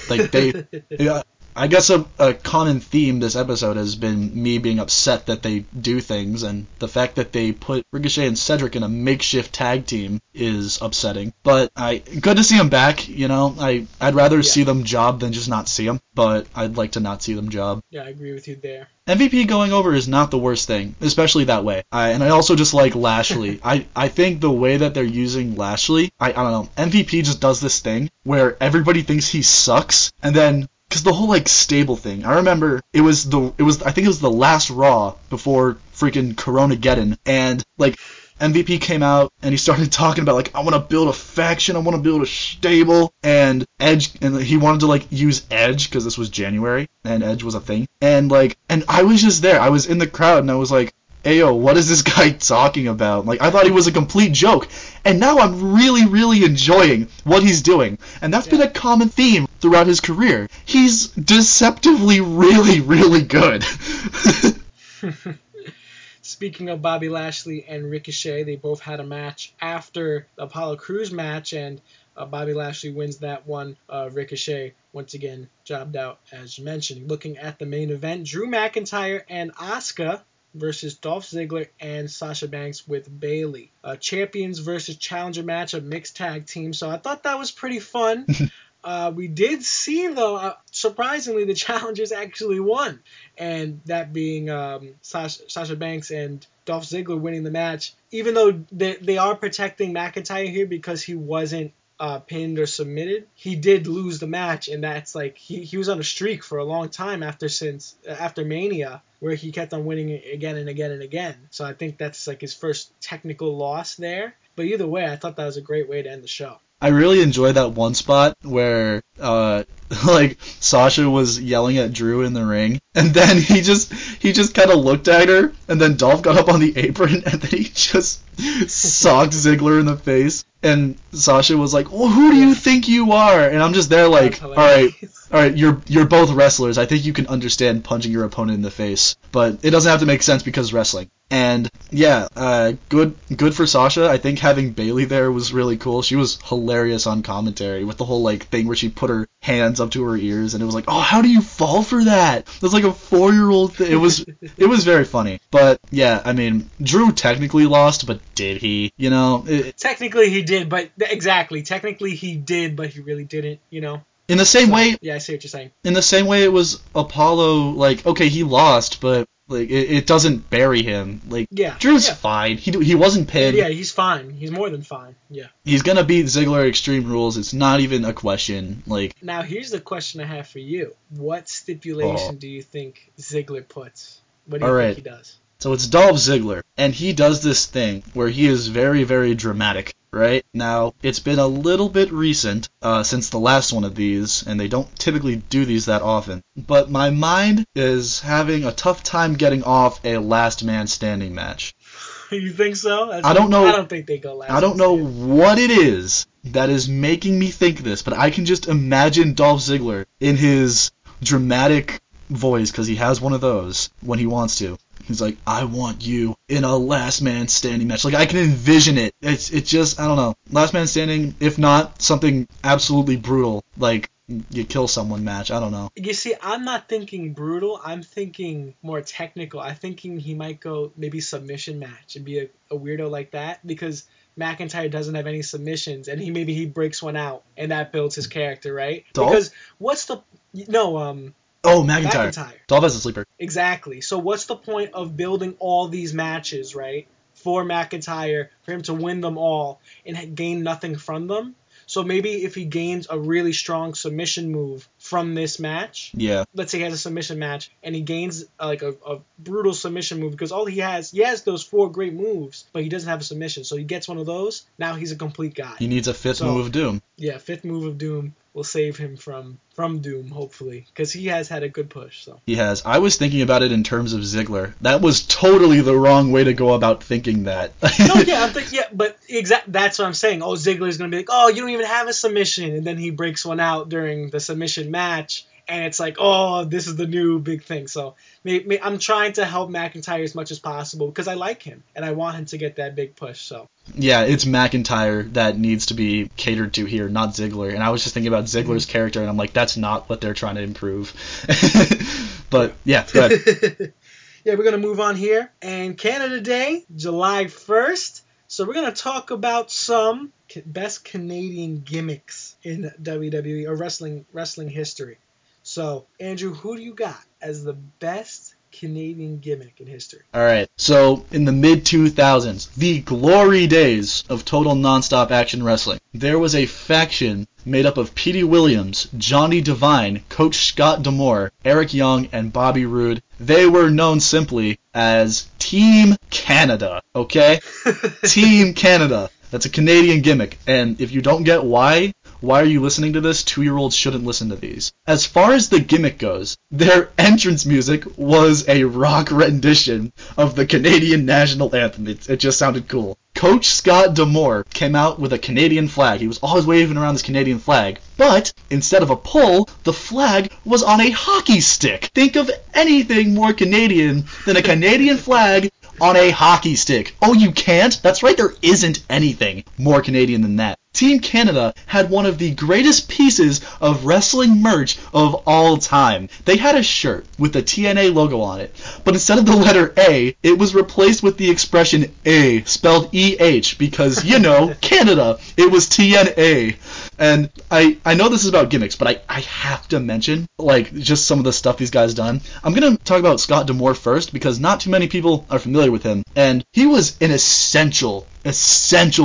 I guess a common theme this episode has been me being upset that they do things, and the fact that they put Ricochet and Cedric in a makeshift tag team is upsetting. But good to see them back, I'd rather see them job than just not see them, but I'd like to not see them job. Yeah, I agree with you there. MVP going over is not the worst thing, especially that way. And I also just like Lashley. I think the way that they're using Lashley, I don't know, MVP just does this thing where everybody thinks he sucks, and then Because the whole, like, stable thing, I remember I think it was the last Raw before freaking Coronageddon, and, like, MVP came out, and he started talking about, like, I want to build a faction, I want to build a stable, and Edge, and he wanted to, like, use Edge, because this was January, and Edge was a thing, and, like, and I was just there, I was in the crowd, and I was like, Ayo, what is this guy talking about? Like, I thought he was a complete joke, and now I'm really, really enjoying what he's doing, and that's been a common theme throughout his career. He's deceptively really, really good. Speaking of Bobby Lashley and Ricochet, they both had a match after the Apollo Crews match, and Bobby Lashley wins that one. Ricochet, once again, jobbed out, as you mentioned. Looking at the main event, Drew McIntyre and Asuka versus Dolph Ziggler and Sasha Banks with Bayley. Champions versus challenger match, a mixed tag team, so I thought that was pretty fun. We did see, though, surprisingly, the challengers actually won. And that being Sasha Banks and Dolph Ziggler winning the match, even though they are protecting McIntyre here because he wasn't pinned or submitted. He did lose the match, and that's like he was on a streak for a long time after Mania, where he kept on winning again and again and again. So I think that's like his first technical loss there. But either way, I thought that was a great way to end the show. I really enjoyed that one spot where, like, Sasha was yelling at Drew in the ring, and then he just kind of looked at her, and then Dolph got up on the apron, and then he just socked Ziggler in the face, and Sasha was like, well, who do you think you are? And I'm just there like, all right, you're both wrestlers. I think you can understand punching your opponent in the face, but it doesn't have to make sense because wrestling. And yeah, good for Sasha. I think having Bayley there was really cool. She was hilarious on commentary with the whole like thing where she put her hands up to her ears and it was like, oh, how do you fall for that? That's like a 4-year-old thing. It was very funny. But yeah, I mean, Drew technically lost, but did he? You know, technically he did, but exactly, technically he did, but he really didn't. You know. In the same way. Yeah, I see what you're saying. In the same way, it was Apollo. Like, okay, he lost, but. Like, it doesn't bury him. Like, yeah, Drew's fine. He wasn't pinned. Yeah, he's fine. He's more than fine. Yeah. He's going to beat Ziggler at Extreme Rules. It's not even a question. Like, now, here's the question I have for you. What stipulation do you think Ziggler puts? What do you think he does? So it's Dolph Ziggler, and he does this thing where he is very, very dramatic. Right? Now, it's been a little bit recent since the last one of these, and they don't typically do these that often, but my mind is having a tough time getting off a last man standing match. You think so? That's I don't know. I don't think they go last. I don't know what it is that is making me think this, but I can just imagine Dolph Ziggler in his dramatic voice, because he has one of those when he wants to. He's like, I want you in a last man standing match. Like, I can envision it. It's just, I don't know. Last man standing, if not something absolutely brutal, like you kill someone match. I don't know. You see, I'm not thinking brutal. I'm thinking more technical. I'm thinking he might go maybe submission match and be a weirdo like that because McIntyre doesn't have any submissions and he breaks one out and that builds his character, right? Dolph? Because what's the... No, Oh, McIntyre. Dolph has a sleeper. Exactly. So what's the point of building all these matches, right, for McIntyre, for him to win them all and gain nothing from them? So maybe if he gains a really strong submission move from this match, let's say he has a submission match and he gains like a brutal submission move because all he has those 4 great moves, but he doesn't have a submission. So he gets one of those. Now he's a complete guy. He needs a fifth move of doom. Yeah, fifth move of doom will save him from doom, hopefully, because he has had a good push. So he has. I was thinking about it in terms of Ziggler. That was totally the wrong way to go about thinking that. That's what I'm saying. Oh, Ziggler's gonna be like, oh, you don't even have a submission, and then he breaks one out during the submission match, and it's like, oh, this is the new big thing. So I'm trying to help McIntyre as much as possible because I like him and I want him to get that big push. So yeah, it's McIntyre that needs to be catered to here, not Ziggler. And I was just thinking about Ziggler's character, and I'm like, that's not what they're trying to improve. But yeah, go ahead. Yeah, we're gonna move on here, and Canada Day, July 1st. So we're gonna talk about some best Canadian gimmicks in WWE or wrestling history. So, Andrew, who do you got as the best Canadian gimmick in history. All right. So in the mid-2000s, the glory days of total nonstop action wrestling, there was a faction made up of Petey Williams, Johnny Devine, Coach Scott D'Amore, Eric Young, and Bobby Roode. They were known simply as Team Canada, okay? Team Canada. That's a Canadian gimmick. And if you don't get why are you listening to this? 2-year-olds shouldn't listen to these. As far as the gimmick goes, their entrance music was a rock rendition of the Canadian national anthem. It just sounded cool. Coach Scott D'Amore came out with a Canadian flag. He was always waving around this Canadian flag, but instead of a pole, the flag was on a hockey stick. Think of anything more Canadian than a Canadian flag on a hockey stick. Oh, you can't? That's right, there isn't anything more Canadian than that. Team Canada had one of the greatest pieces of wrestling merch of all time. They had a shirt with the TNA logo on it, but instead of the letter A, it was replaced with the expression A, spelled E-H, because, you know, Canada. It was TNA. And I know this is about gimmicks, but I have to mention, like, just some of the stuff these guys done. I'm going to talk about Scott D'Amore first, because not too many people are familiar with him. And he was an essential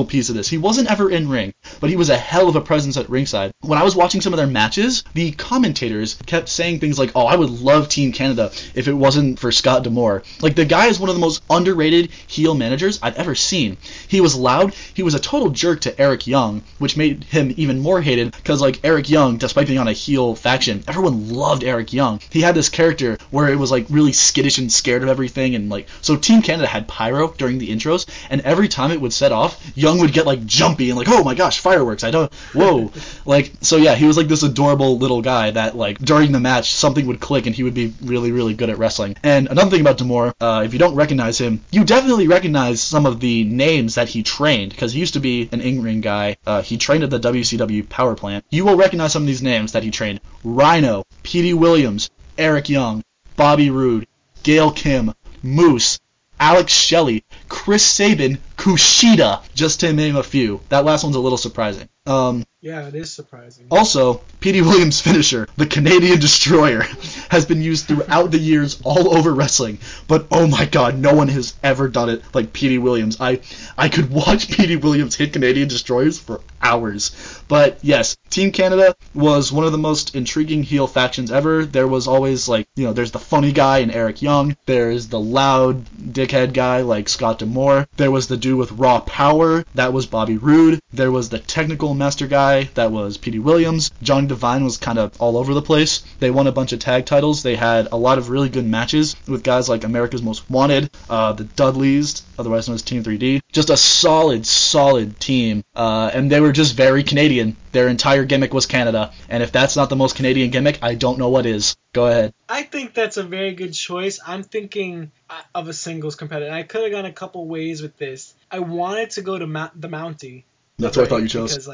piece of this. He wasn't ever in ring, but he was a hell of a presence at ringside. When I was watching some of their matches, the commentators kept saying things like, oh, I would love Team Canada if it wasn't for Scott D'Amore. Like, the guy is one of the most underrated heel managers I've ever seen. He was loud. He was a total jerk to Eric Young, which made him even more hated, because, like, Eric Young, despite being on a heel faction, everyone loved Eric Young. He had this character where it was, like, really skittish and scared of everything, and, like, so Team Canada had pyro during the intros, and every time it would set off, Young would get, like, jumpy and, like, oh my gosh, fireworks, whoa. Like, so yeah, he was, like, this adorable little guy that, like, during the match, something would click and he would be really, really good at wrestling. And another thing about D'Amore, if you don't recognize him, you definitely recognize some of the names that he trained, because he used to be an in-ring guy. He trained at the WCW Power Plant. You will recognize some of these names that he trained. Rhino, Petey Williams, Eric Young, Bobby Roode, Gail Kim, Moose, Alex Shelley, Chris Sabin, Kushida, just to name a few. That last one's a little surprising. Yeah, it is surprising. Also, Petey Williams' finisher, the Canadian Destroyer, has been used throughout the years all over wrestling. But oh my god, no one has ever done it like Petey Williams. I could watch Petey Williams hit Canadian Destroyers for hours. But yes, Team Canada was one of the most intriguing heel factions ever. There was always, like, you know, there's the funny guy in Eric Young. There's the loud dickhead guy like Scott D'Amore. There was the dude with raw power. That was Bobby Roode. There was the technical master guy. That was Petey Williams. Johnny Devine was kind of all over the place. They won a bunch of tag titles. They had a lot of really good matches with guys like America's Most Wanted, the Dudleys, otherwise known as Team 3D. Just a solid team. And they were just very Canadian. Their entire gimmick was Canada. And if that's not the most Canadian gimmick, I don't know what is. Go ahead. I think that's a very good choice. I'm thinking of a singles competitor. I could have gone a couple ways with this. I wanted to go to the Mountie. That's what I thought you chose. Because,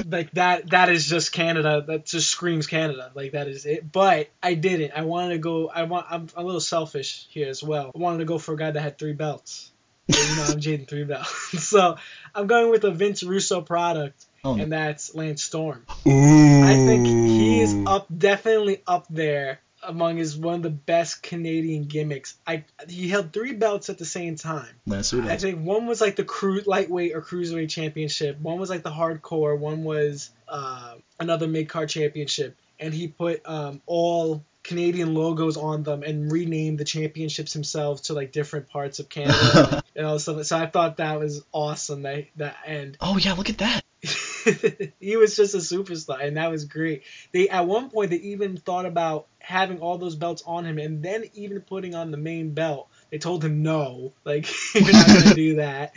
like, like that is just Canada. That just screams Canada. Like, that is it. But I didn't. I wanted to go. I'm a little selfish here as well. I wanted to go for a guy that had 3 belts. But, you know, I'm Jaden 3 belts. So I'm going with a Vince Russo product, and that's Lance Storm. Ooh. I think he is definitely up there among his one of the best Canadian gimmicks. He held 3 belts at the same time. I think one was like the lightweight or cruiserweight championship. One was like the hardcore. One was another mid-card championship. And he put all Canadian logos on them and renamed the championships himself to, like, different parts of Canada. So I thought that was awesome. Oh yeah, look at that. He was just a superstar, and that was great. At one point, they even thought about having all those belts on him and then even putting on the main belt. They told him, no, like, you're not going to do that.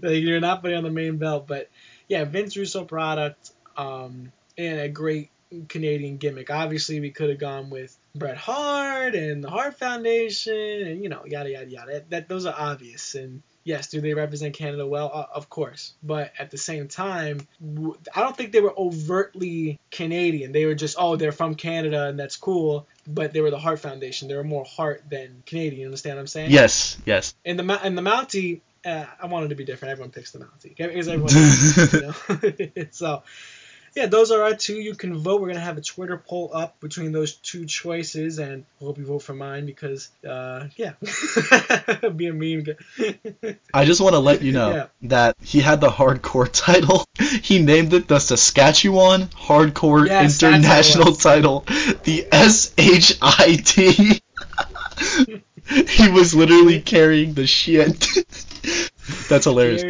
Like, you're not putting on the main belt. But, yeah, Vince Russo product and a great Canadian gimmick. Obviously, we could have gone with Bret Hart and the Hart Foundation and, you know, yada, yada, yada. Those are obvious. And, yes, do they represent Canada well? Of course. But at the same time, I don't think they were overtly Canadian. They were just, they're from Canada and that's cool. But they were the Hart Foundation. They were more Hart than Canadian. You understand what I'm saying? Yes. And the Mountie, I wanted to be different. Everyone picks the Mountie. Because everyone does, you know? So yeah, those are our two. You can vote. We're going to have a Twitter poll up between those two choices, and I hope you vote for mine because, yeah, be a mean guy. I just want to let you know that he had the hardcore title. He named it the Saskatchewan Hardcore International title, the SHIT. He was literally carrying the shit. That's hilarious.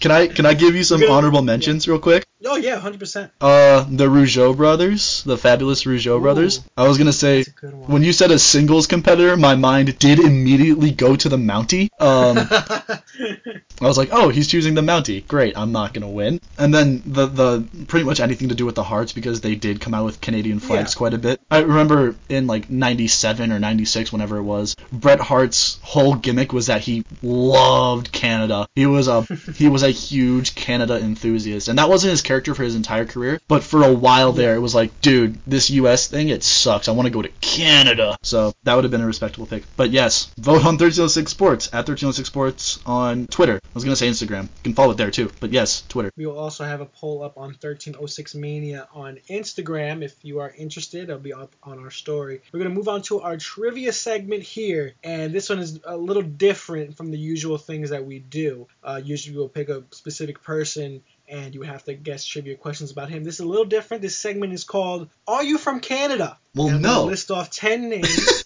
Can I give you some honorable mentions real quick? Oh yeah, 100%. The Rougeau brothers, the fabulous Rougeau brothers. I was gonna say, when you said a singles competitor, my mind did immediately go to the Mountie. I was like, oh, he's choosing the Mountie. Great, I'm not gonna win. And then the pretty much anything to do with the hearts, because they did come out with Canadian flags quite a bit. I remember in like 97 or 96, whenever it was, Bret Hart's whole gimmick was that he loved Canada. He was a huge Canada enthusiast, and that wasn't his character for his entire career, but for a while there it was like, dude, this US thing, it sucks, I want to go to Canada. So that would have been a respectable pick. But yes, vote on 1306 Sports at 1306 Sports on Twitter. I was gonna say Instagram, you can follow it there too, but yes, Twitter. We will also have a poll up on 1306 Mania on Instagram if you are interested. It'll be up on our story. We're gonna move on to our trivia segment here, and this one is a little different from the usual things that we do. Usually we'll pick a specific person and you have to guess trivia questions about him. This is a little different. This segment is called Are You From Canada? Well, and I'm gonna list off 10 names.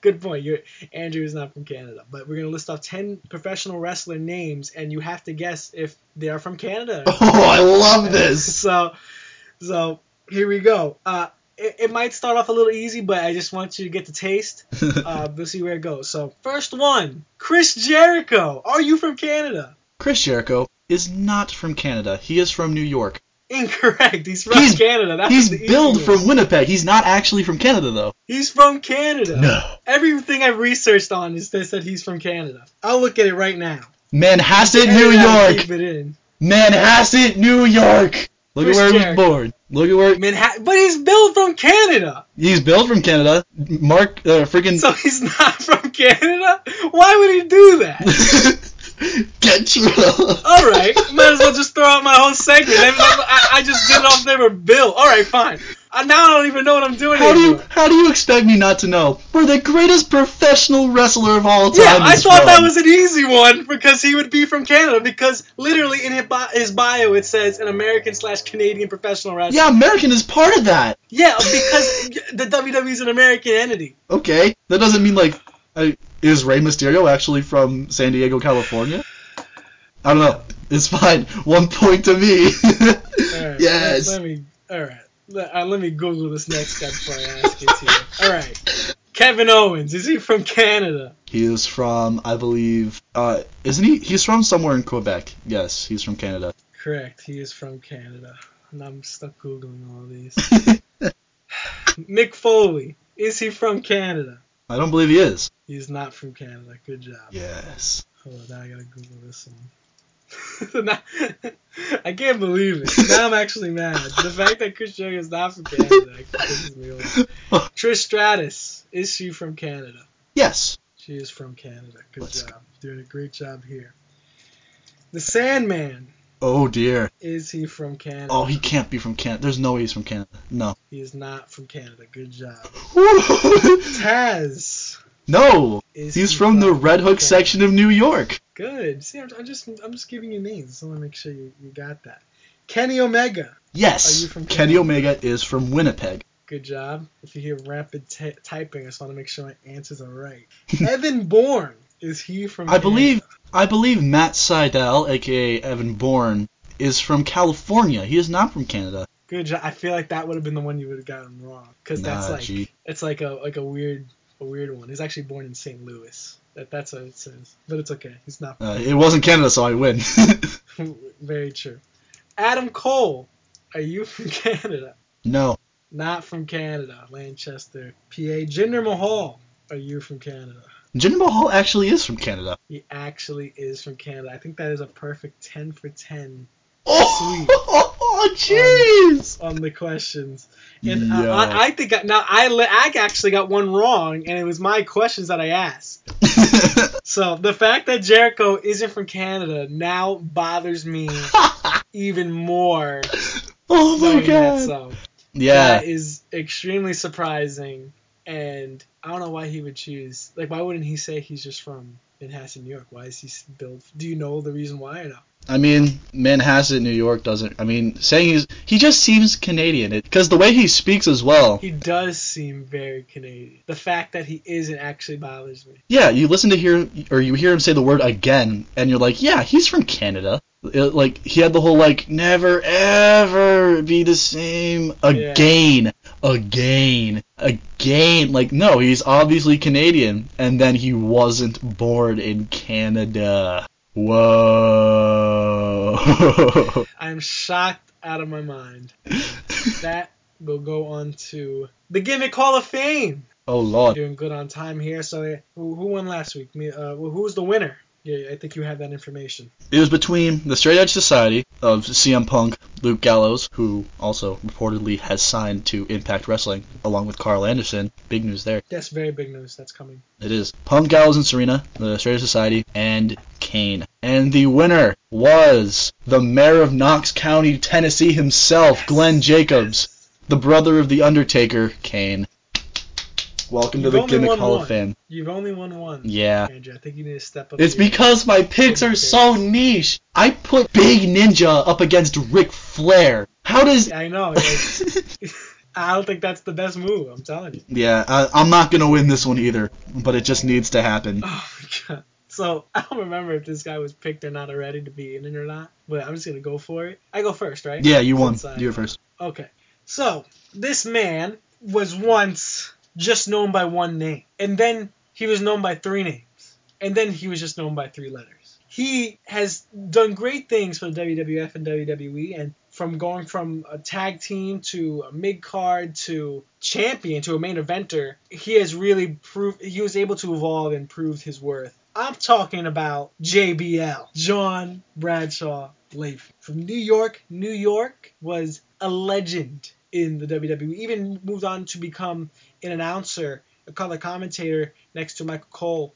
Good point. Andrew is not from Canada. But we're going to list off 10 professional wrestler names, and you have to guess if they are from Canada. Oh, I love this. So here we go. It might start off a little easy, but I just want you to get the taste. We'll see where it goes. So first one, Chris Jericho. Are you from Canada? Chris Jericho is not from Canada. He is from New York. Incorrect. He's from Canada. He's billed from Winnipeg. He's not actually from Canada, though. He's from Canada. No. Everything I've researched on is this, that he's from Canada. I'll look at it right now. Manhasset, New York. Keep it in. Manhasset, New York. Look at where he was born. Look at where Manhattan. But he's billed from Canada. He's billed from Canada. Mark, So he's not from Canada? Why would he do that? Get you up. All right, might as well just throw out my whole segment. I just did it off they were Bill. All right, fine. Now I don't even know what I'm doing. How do you expect me not to know? We're the greatest professional wrestler of all time. Yeah, I thought that was an easy one because he would be from Canada. Because literally in his bio it says an American/Canadian professional wrestler. Yeah, American is part of that. Yeah, because the WWE is an American entity. Okay, that doesn't mean like. Is Rey Mysterio actually from San Diego, California? I don't know. It's fine. 1 point to me. All right, yes. Let me Google this next guy before I ask it to you. All right. Kevin Owens, is he from Canada? He is from, I believe, isn't he? He's from somewhere in Quebec. Yes, he's from Canada. Correct. He is from Canada. And I'm stuck Googling all these. Mick Foley, is he from Canada? I don't believe he is. He's not from Canada. Good job. Yes. Hold on, now I gotta Google this one. I can't believe it. Now I'm actually mad. The fact that Chris Jericho is not from Canada pisses me off. Trish Stratus, is she from Canada? Yes. She is from Canada. Good job. Doing a great job here. The Sandman. Oh dear. Is he from Canada? Oh, he can't be from Canada. There's no way he's from Canada. No. He is not from Canada. Good job. Taz. No. He's from the Red Hook section of New York. Good. See, I'm just giving you names. So I want to make sure you got that. Kenny Omega. Yes. Are you from Canada? Kenny Omega is from Winnipeg. Good job. If you hear rapid typing, I just want to make sure my answers are right. Evan Bourne. Is he from Canada? I believe Matt Sydal, a.k.a. Evan Bourne, is from California. He is not from Canada. Good job. I feel like that would have been the one you would have gotten wrong. Because that's it's like a weird one. He's actually born in St. Louis. That's what it says. But it's okay. He's not from Canada. It wasn't Canada, so I win. Very true. Adam Cole, are you from Canada? No. Not from Canada. Lancaster, PA. Jinder Mahal, are you from Canada? Jinder Mahal actually is from Canada. He actually is from Canada. I think that is a perfect 10 for 10. Oh, jeez! On the questions. And yeah. I actually got one wrong, and it was my questions that I asked. So the fact that Jericho isn't from Canada now bothers me even more. Oh my God. So yeah, that is extremely surprising, and I don't know why he would choose. Like, why wouldn't he say he's just from Manhasset, New York? Why is he billed? Do you know the reason why or no? I mean, Manhasset, New York doesn't... I mean, saying he just seems Canadian. Because the way he speaks as well... He does seem very Canadian. The fact that he isn't actually bothers me. Yeah, you listen to you hear him say the word again, and you're like, yeah, he's from Canada. Like, he had the whole, like, never, ever be the same again. Yeah. Again. Like, no, he's obviously Canadian. And then he wasn't born in Canada. Whoa. I'm shocked out of my mind. That will go on to the Gimmick Hall of Fame. Oh, Lord. Doing good on time here. So who won last week? Who was the winner? Yeah, I think you have that information. It was between the Straight Edge Society of CM Punk, Luke Gallows, who also reportedly has signed to Impact Wrestling, along with Carl Anderson. Big news there. Yes, very big news. That's coming. It is. Punk, Gallows, and Serena, the Straight Edge Society, and Kane. And the winner was the mayor of Knox County, Tennessee himself, yes. Glenn Jacobs, the brother of The Undertaker, Kane. Welcome to the Gimmick Hall of Fame. You've only won one. Yeah. Andrew, I think you need to step up. It's because my picks are so niche. I put Big Ninja up against Ric Flair. How does... I know. Like, I don't think that's the best move, I'm telling you. Yeah, I'm not going to win this one either, but it just needs to happen. Oh, my God. So, I don't remember if this guy was picked or not already to be in it or not, but I'm just going to go for it. I go first, right? Yeah, you won. You're first. Okay. So, this man was once... just known by one name. And then he was known by three names. And then he was just known by three letters. He has done great things for the WWF and WWE, and from going from a tag team to a mid-card to champion to a main eventer, he has really proved, he was able to evolve and prove his worth. I'm talking about JBL, John Bradshaw Layfield. From New York was a legend in the WWE, even moved on to become an announcer, a color commentator next to Michael Cole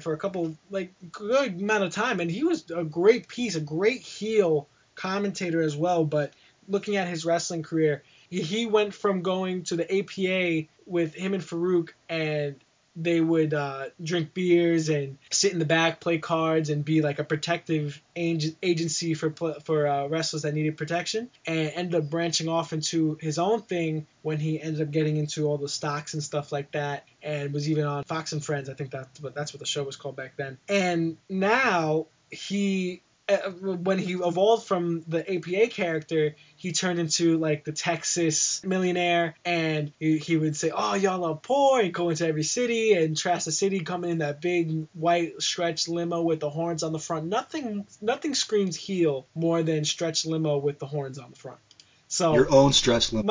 for a couple, like, good amount of time. And he was a great piece, a great heel commentator as well. But looking at his wrestling career, he went from going to the APA with him and Farouk, and they would drink beers and sit in the back, play cards, and be like a protective agency for wrestlers that needed protection, and ended up branching off into his own thing when he ended up getting into all the stocks and stuff like that, and was even on Fox and Friends. I think that's what the show was called back then. And now when he evolved from the APA character, he turned into like the Texas millionaire, and he would say, oh, y'all are poor, and go into every city and trash the city, coming in that big white stretch limo with the horns on the front. Nothing screams heel more than stretch limo with the horns on the front. So your own stretch limo.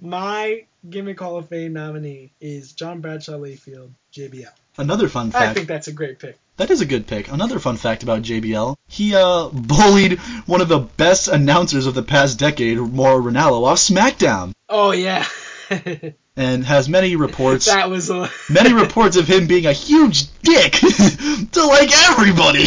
My Gimmick Hall of Fame nominee is John Bradshaw Layfield, JBL. Another fun fact. I think that's a great pick. That is a good pick. Another fun fact about JBL, he bullied one of the best announcers of the past decade, Mauro Ranallo, off SmackDown. Oh, yeah. And has many reports. That was many reports of him being a huge dick to, like, everybody.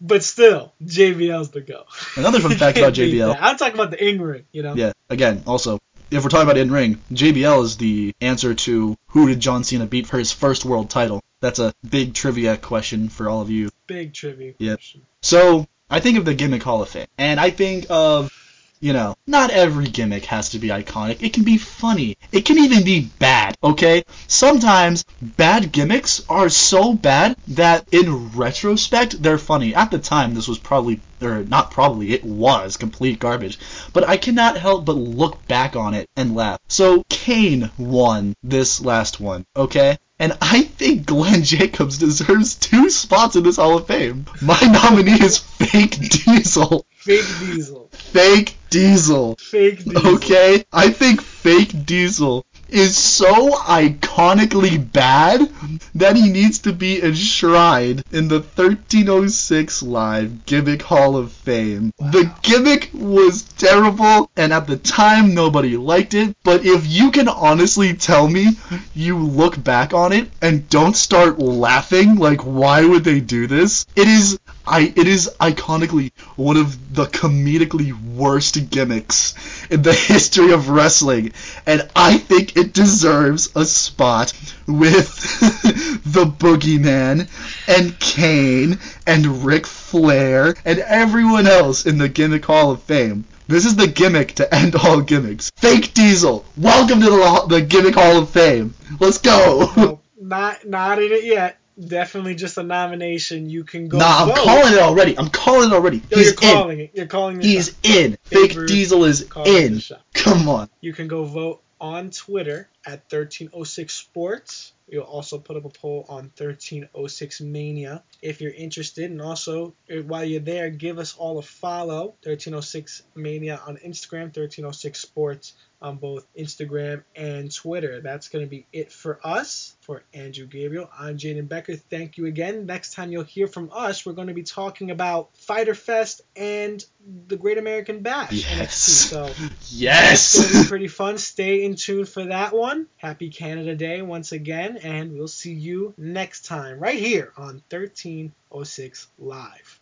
But still, JBL's the go. Another fun fact about JBL. I'm talking about the in-ring, you know? Yeah, again, also... if we're talking about in-ring, JBL is the answer to who did John Cena beat for his first world title. That's a big trivia question for all of you. Big trivia question. So, I think of the Gimmick Hall of Fame, and I think of, you know, not every gimmick has to be iconic. It can be funny. It can even be bad, okay? Sometimes bad gimmicks are so bad that in retrospect, they're funny. At the time, this was probably... or not probably, it was complete garbage. But I cannot help but look back on it and laugh. So Kane won this last one, okay? And I think Glenn Jacobs deserves 2 spots in this Hall of Fame. My nominee is Fake Diesel. Fake Diesel. Fake Diesel. Fake Diesel. Okay? I think Fake Diesel is so iconically bad that he needs to be enshrined in the 1306 Live Gimmick Hall of Fame. Wow. The gimmick was terrible, and at the time nobody liked it, but if you can honestly tell me you look back on it and don't start laughing, like, why would they do this? It is iconically one of the comedically worst gimmicks in the history of wrestling, and I think it deserves a spot with the Boogeyman and Kane and Ric Flair and everyone else in the Gimmick Hall of Fame. This is the gimmick to end all gimmicks. Fake Diesel, welcome to the Gimmick Hall of Fame. Let's go. No, not in it yet. Definitely just a nomination. You can go. Nah, I'm calling it already. Yo, he's calling it. You're calling it. He's in. Fake Diesel is in. Come on. You can go vote on Twitter at 1306sports. We'll also put up a poll on 1306mania if you're interested. And also, while you're there, give us all a follow. 1306mania on Instagram, 1306sports on both Instagram and Twitter. That's going to be it for us. For Andrew Gabriel, I'm Jaden Becker. Thank you again. Next time you'll hear from us, we're going to be talking about Fyter Fest and the Great American Bash. Yes. NXT. So yes, it's going to be pretty fun. Stay in tune for that one. Happy Canada Day once again, and we'll see you next time right here on 1306 Live.